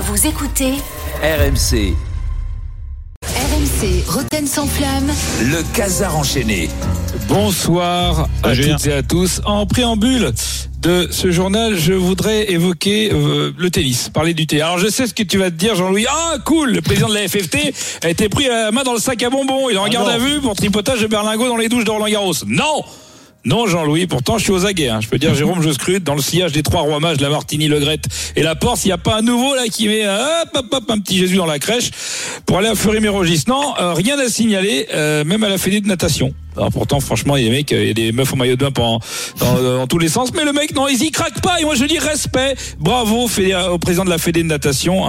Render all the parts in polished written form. Vous écoutez RMC. RMC, Rothen sans flamme. Le Casar enchaîné. Bonsoir à toutes et à tous. En préambule de ce journal, je voudrais évoquer le tennis, parler du tennis. Alors je sais ce que tu vas te dire, Jean-Louis. Ah cool, le président de la FFT a été pris à la main dans le sac à bonbons. Il est en garde à vue pour tripotage de Berlingo dans les douches de Roland-Garros. Non, Jean-Louis, pourtant je suis aux aguets. Je peux dire, Jérôme, je scrute dans le sillage des trois rois mages, la Martini, Le Graët et la Porte. Il n'y a pas un nouveau là qui met un petit Jésus dans la crèche pour aller à Fleury-Mérogis. Non, rien à signaler, même à la fédé de natation. Alors pourtant, franchement, il y a des mecs, il y a des meufs en maillot de bain dans tous les sens. Mais le mec, non, ils y craquent pas. Et moi, je dis respect. Bravo au président de la fédé de natation.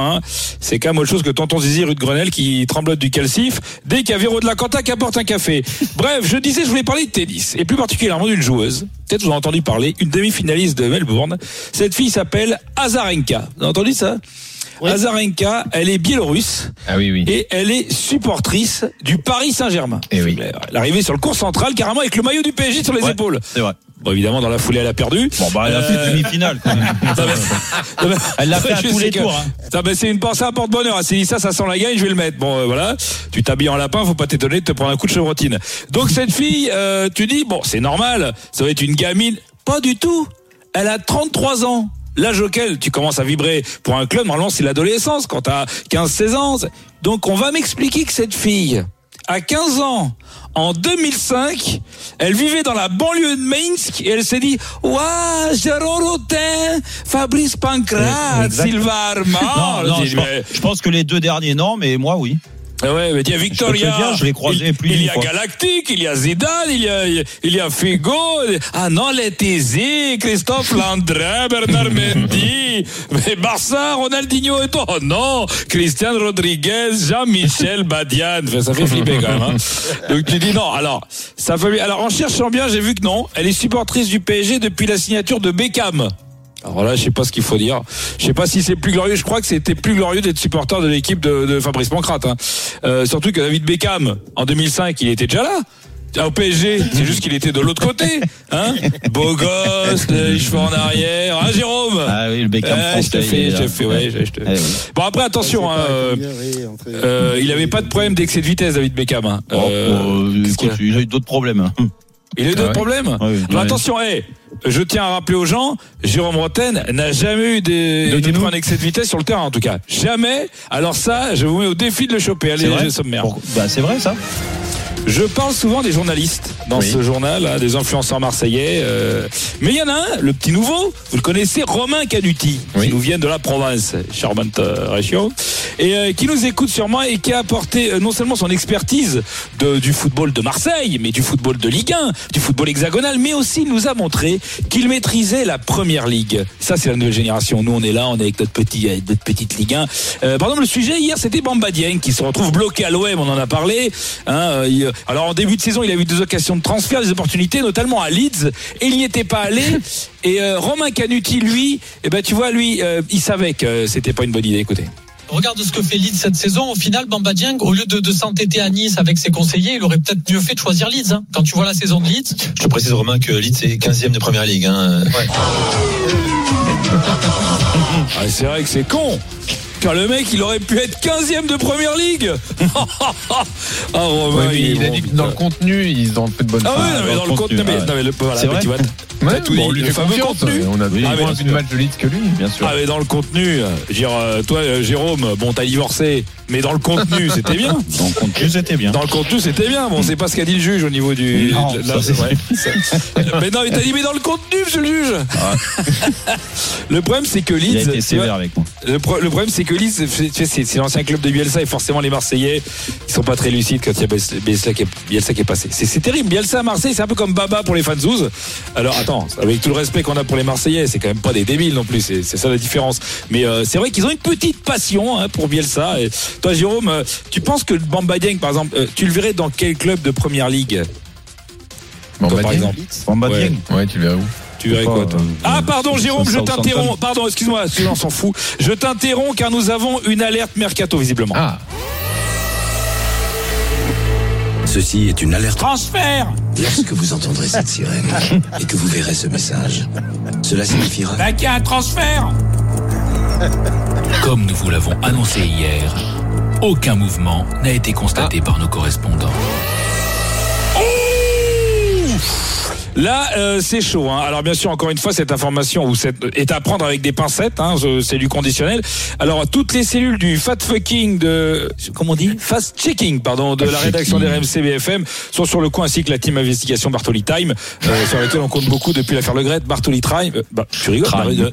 C'est quand même autre chose que tonton Zizi rue de Grenelle qui tremblote du calcif dès qu'un Véro de la Canta qui apporte un café. Bref, je voulais parler de tennis. Et plus particulièrement d'une joueuse. Peut-être vous en avez entendu parler. Une demi-finaliste de Melbourne. Cette fille s'appelle Azarenka. Vous avez entendu ça? Oui. Azarenka, elle est biélorusse. Ah oui. Et elle est supportrice du Paris Saint-Germain. Et oui. Elle est arrivée sur le cours central, carrément avec le maillot du PSG sur les épaules. C'est vrai. Bon, évidemment, dans la foulée, elle a perdu. Bon, bah, elle a fait demi-finale, quand même. Elle l'a fait à tous les tours, c'est une pensée à porte-bonheur. Elle s'est dit, ça sent la gagne, je vais le mettre. Bon, voilà. Tu t'habilles en lapin, faut pas t'étonner de te prendre un coup de chevrotine. Donc, cette fille, tu dis, bon, c'est normal. Ça va être une gamine. Pas du tout. Elle a 33 ans. L'âge auquel tu commences à vibrer pour un club, normalement, c'est l'adolescence, quand t'as 15-16 ans. Donc, on va m'expliquer que cette fille, à 15 ans, en 2005, elle vivait dans la banlieue de Minsk et elle s'est dit « Ouah, Jérôme Rothen, Fabrice Pancrati, Sylvain Armand ». Non, je pense que les deux derniers, non, mais moi, oui. Ouais, mais il y a Victoria, je l'ai croisé plus il y a fois. Galactique, il y a Zidane, il y a Figo. Les Tizi, Christophe Landrin, Bernard Mendy, mais Barça, Ronaldinho et tout. Christian Rodriguez, Jean-Michel Badiane. Ça fait flipper quand même. Donc tu dis non. Alors, ça fait. Alors en cherchant bien, j'ai vu que non. Elle est supportrice du PSG depuis la signature de Beckham. Alors là, je sais pas ce qu'il faut dire. Je sais pas si c'est plus glorieux. Je crois que c'était plus glorieux d'être supporter de l'équipe de Fabrice Pancrati. Surtout que David Beckham, en 2005, il était déjà là. Au PSG, c'est juste qu'il était de l'autre côté. Beau gosse, les cheveux en arrière. Jérôme? Ah oui, le Beckham français. Je te fais. Allez, voilà. Bon, après, attention, il avait pas de problème d'excès de vitesse, David Beckham, il a eu d'autres problèmes. Il a eu d'autres problèmes? Alors, attention, je tiens à rappeler aux gens, Jérôme Rothen n'a jamais eu des points d'excès de vitesse sur le terrain, en tout cas. Jamais. Alors ça, je vous mets au défi de le choper. Allez, les sommaires. C'est vrai, ça. Je parle souvent des journalistes dans ce journal, des influenceurs marseillais. Mais il y en a un, le petit nouveau, vous le connaissez, Romain Canuti, qui nous vient de la province, charmante région, et qui nous écoute sûrement et qui a apporté non seulement son expertise du football de Marseille, mais du football de Ligue 1, du football hexagonal, mais aussi nous a montré qu'il maîtrisait la première ligue. Ça, c'est la nouvelle génération. Nous, on est là, on est avec notre petite Ligue 1. Par exemple, le sujet hier, c'était Bamba Dieng qui se retrouve bloqué à l'OM, on en a parlé. Alors en début de saison, il a eu des occasions de transfert, des opportunités, notamment à Leeds, et il n'y était pas allé. Et Romain Canuti, lui, il savait que c'était pas une bonne idée. Écoutez. Regarde ce que fait Leeds cette saison. Au final, Bamba Dieng, au lieu de s'entêter à Nice avec ses conseillers, il aurait peut-être mieux fait de choisir Leeds. Quand tu vois la saison de Leeds. Je te précise, Romain, que Leeds est 15e de première ligue. C'est vrai que c'est con. Car le mec, il aurait pu être 15e de première ligue. Romain, dans le contenu, ils ont un peu de bonne foi. Dans le contenu, c'est vrai. On lui fait confiance. On a moins de matchs de Ligue que lui, bien sûr. Mais dans le contenu, toi, Jérôme, t'as divorcé, mais dans le contenu, c'était bien. Dans le contenu, c'était bien. Bon, c'est pas ce qu'a dit le juge au niveau du. Mais non, il t'a dit, mais dans le contenu, monsieur le juge. Le problème, c'est que Leeds. Il a été sévère avec moi. Le problème, c'est que Lille, c'est l'ancien club de Bielsa et forcément les Marseillais ils sont pas très lucides quand il y a Bielsa qui est passé. C'est terrible. Bielsa à Marseille, c'est un peu comme Baba pour les fans de Zouz. Alors attends, avec tout le respect qu'on a pour les Marseillais, c'est quand même pas des débiles non plus. C'est ça la différence. Mais c'est vrai qu'ils ont une petite passion pour Bielsa. Et toi, Jérôme, tu penses que Bamba Dieng, par exemple, tu le verrais dans quel club de première ligue? Bamba Dieng. Ouais, tu le verrais où? Tu verrais quoi, toi ? Pardon, Jérôme, je t'interromps. Pardon, excuse-moi, celui-là, on s'en fout. Je t'interromps car nous avons une alerte mercato, visiblement. Ceci est une alerte. Transfert. Lorsque vous entendrez cette sirène et que vous verrez ce message, cela signifiera. Bah, qu'il y a un transfert. Comme nous vous l'avons annoncé hier, aucun mouvement n'a été constaté par nos correspondants. Là, c'est chaud. Hein. Alors bien sûr, encore une fois, cette information est à prendre avec des pincettes. Hein, c'est du conditionnel. Alors toutes les cellules du fast checking de la rédaction des RMC BFM sont sur le coup, ainsi que la team investigation Bartoli Time, sur laquelle on compte beaucoup depuis l'affaire Le Graët. Bartoli Time. Tu rigoles,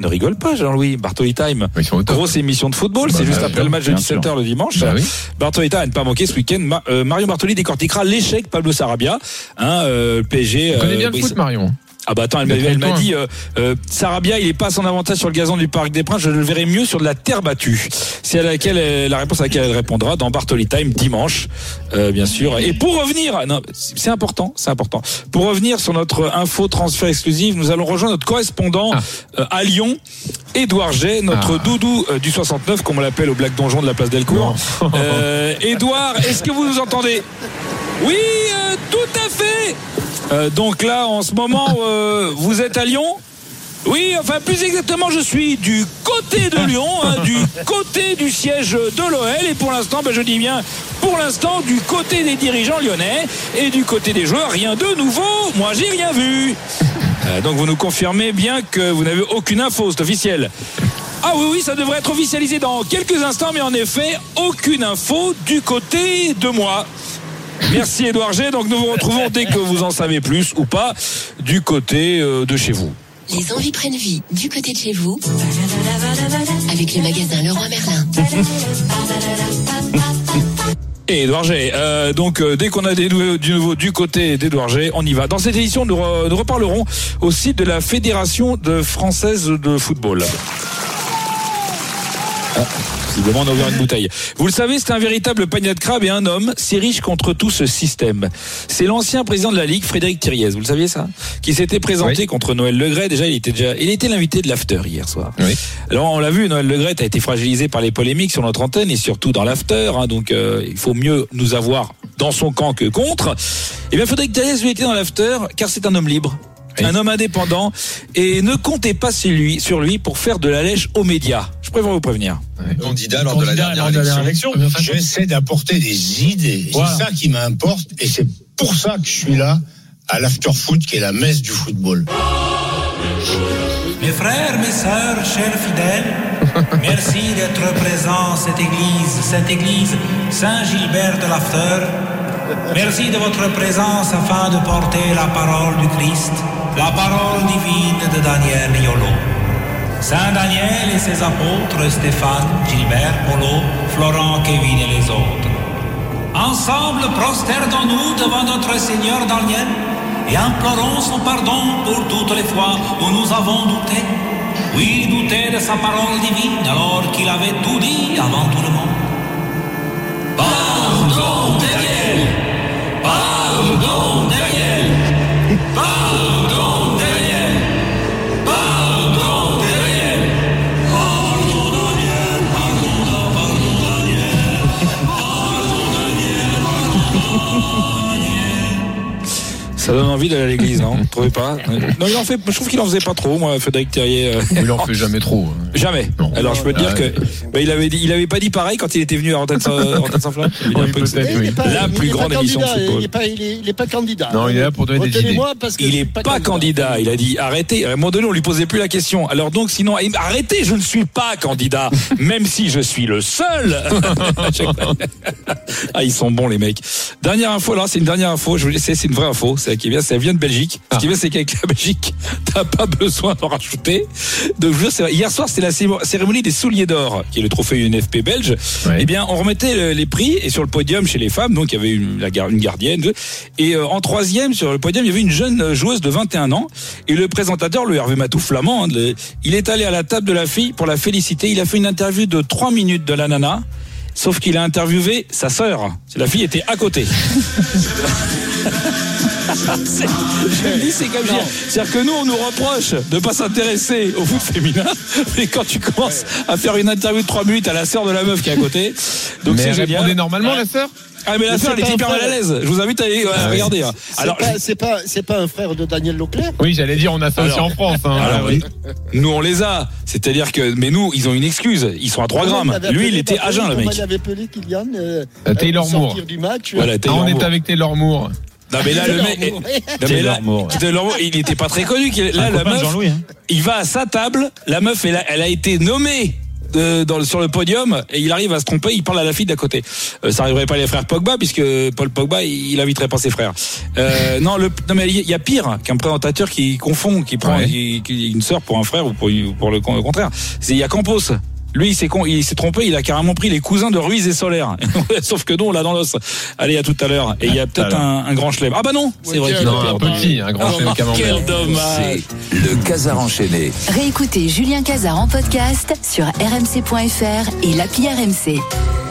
ne rigole pas, Jean-Louis. Bartoli Time. Grosse émission de football. C'est juste après le match de 17h le dimanche. Bah, oui. Bartoli Time à ne pas manquer ce week-end. Marion Bartoli décortiquera l'échec Pablo Sarabia. PSG. On connaît bien le foot, Marion. Ah bah attends, elle m'a dit Sarabia, il est pas à son avantage sur le gazon du Parc des Princes, je le verrai mieux sur de la terre battue. C'est la réponse à laquelle elle répondra dans Bartoli Time dimanche, bien sûr. Et pour revenir, c'est important. Pour revenir sur notre info transfert exclusive, nous allons rejoindre notre correspondant à Lyon, Édouard G, notre doudou du 69, comme on l'appelle au Black Donjon de la place Delcourt. Édouard, est-ce que vous nous entendez? Oui, tout à fait. Donc là, en ce moment, vous êtes à Lyon ? Oui, enfin plus exactement, je suis du côté de Lyon, du côté du siège de l'OL, et pour l'instant, je dis bien pour l'instant, du côté des dirigeants lyonnais et du côté des joueurs, rien de nouveau, moi j'ai rien vu. Donc vous nous confirmez bien que vous n'avez aucune info, c'est officiel. Ah oui, ça devrait être officialisé dans quelques instants, mais en effet, aucune info du côté de moi. Merci Édouard G. Donc nous vous retrouvons dès que vous en savez plus ou pas du côté de chez vous. Les envies prennent vie du côté de chez vous avec le magasin Leroy Merlin. Et Édouard G. Donc dès qu'on a du nouveau du côté d'Édouard G, on y va. Dans cette édition, nous reparlerons aussi de la Fédération française de football. On a ouvert une bouteille. Vous le savez, c'est un véritable panier de crabes et un homme, si riche contre tout ce système. C'est l'ancien président de la Ligue, Frédéric Thiriez. Vous le saviez ça ? Qui s'était présenté contre Noël Le Graët. Il était l'invité de l'after hier soir. Oui. Alors on l'a vu, Noël Le Graët a été fragilisé par les polémiques sur notre antenne et surtout dans l'after. Hein, donc il faut mieux nous avoir dans son camp que contre. Et bien Frédéric Thiriez lui était dans l'after car c'est un homme libre. Oui. Un homme indépendant, et ne comptez pas sur lui pour faire de la lèche aux médias. Je préfère vous prévenir. Ouais. Candidat lors de la dernière élection, j'essaie d'apporter des idées. Voilà. C'est ça qui m'importe, et c'est pour ça que je suis là à l'after-foot, qui est la messe du football. Mes frères, mes sœurs, chers fidèles, merci d'être présents à cette église Saint-Gilbert de l'after. Merci de votre présence afin de porter la parole du Christ, la parole divine de Daniel Riolo. Saint Daniel et ses apôtres Stéphane, Gilbert, Polo, Florent, Kevin et les autres. Ensemble, prosternons-nous devant notre Seigneur Daniel et implorons son pardon pour toutes les fois où nous avons douté. Oui, douté de sa parole divine alors qu'il avait tout dit avant tout le monde. Pardon Daniel, pardon Daniel, pardon Daniel, pardon Daniel, pardon Daniel, pardon Daniel, pardon Daniel, pardon Daniel. Ça donne envie d'aller à l'église, non ? Vous trouvez pas ? Non, je trouve qu'il en faisait pas trop, moi, Frédéric Thiriez. Il en fait jamais trop. Jamais. Non. Alors je peux te dire que il avait pas dit pareil quand il était venu à Antenne sans flamme. La plus grande émission de football. Il est pas candidat. Non, il est là pour donner des idées. Il n'est pas candidat. Il a dit arrêtez. À un moment donné, on lui posait plus la question. Alors donc sinon arrêtez, je ne suis pas candidat, même si je suis le seul. Ils sont bons les mecs. Dernière info là, c'est une dernière info. Je vous laisse, c'est une vraie info. C'est qui vient, ça vient de Belgique. Ce qui vient, c'est qu'avec la Belgique, t'as pas besoin d'en rajouter. Donc je vous jure, hier soir, c'est la cérémonie des souliers d'or, qui est le trophée UNFP belge. Ouais. Eh bien, on remettait les prix, et sur le podium chez les femmes, donc il y avait une gardienne. Et en troisième sur le podium, il y avait une jeune joueuse de 21 ans. Et le présentateur, le Hervé Matou flamand, il est allé à la table de la fille pour la féliciter. Il a fait une interview de 3 minutes de la nana, sauf qu'il a interviewé sa sœur. La fille était à côté. Je me dis, c'est comme dire, c'est-à-dire que nous on nous reproche de pas s'intéresser au foot féminin, mais quand tu commences à faire une interview de 3 minutes à la sœur de la meuf qui est à côté, donc mais c'est génial. Elle répondait normalement la sœur. Ah mais la sœur, elle est hyper mal à l'aise. Je vous invite à aller regarder. Hein. Alors, c'est pas un frère de Daniel Leclerc. Oui, j'allais dire, on a ça aussi en France. Hein. Alors, nous, on les a. C'est-à-dire que, mais nous, ils ont une excuse. Ils sont à 3 grammes. Lui, il était à jeun, le mec. Il avait appelé Kylian. Taylor Moore. Voilà, on est avec Taylor Moore. Non mais là le mec, il était pas très connu. Là la meuf, hein. Il va à sa table. La meuf, elle a été nommée sur le podium et il arrive à se tromper. Il parle à la fille d'à côté. Ça n'arriverait pas les frères Pogba puisque Paul Pogba il inviterait pas ses frères. Non mais il y a pire qu'un présentateur qui confond, qui prend une sœur pour un frère ou pour le contraire. Il y a Campos. Lui, il s'est trompé, il a carrément pris les cousins de Ruiz et Soler. Sauf que nous, on l'a dans l'os. Allez, à tout à l'heure. Et il y a peut-être un grand chelem. Ah bah non, c'est vrai qu'il est un petit, un grand chelem camembert. Quel dommage. C'est le Casar enchaîné. Réécoutez Julien Casar en podcast sur rmc.fr et l'appli RMC.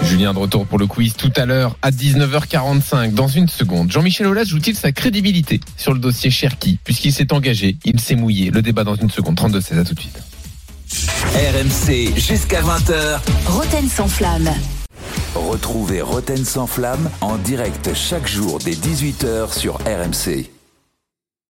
Julien de retour pour le quiz tout à l'heure à 19h45. Dans une seconde, Jean-Michel Aulas joue-t-il sa crédibilité sur le dossier Cherki, puisqu'il s'est engagé, il s'est mouillé. Le débat dans une seconde. 32-16, à tout de suite. RMC jusqu'à 20h. Rothen sans flamme. Retrouvez Rothen sans flamme en direct chaque jour dès 18h sur RMC.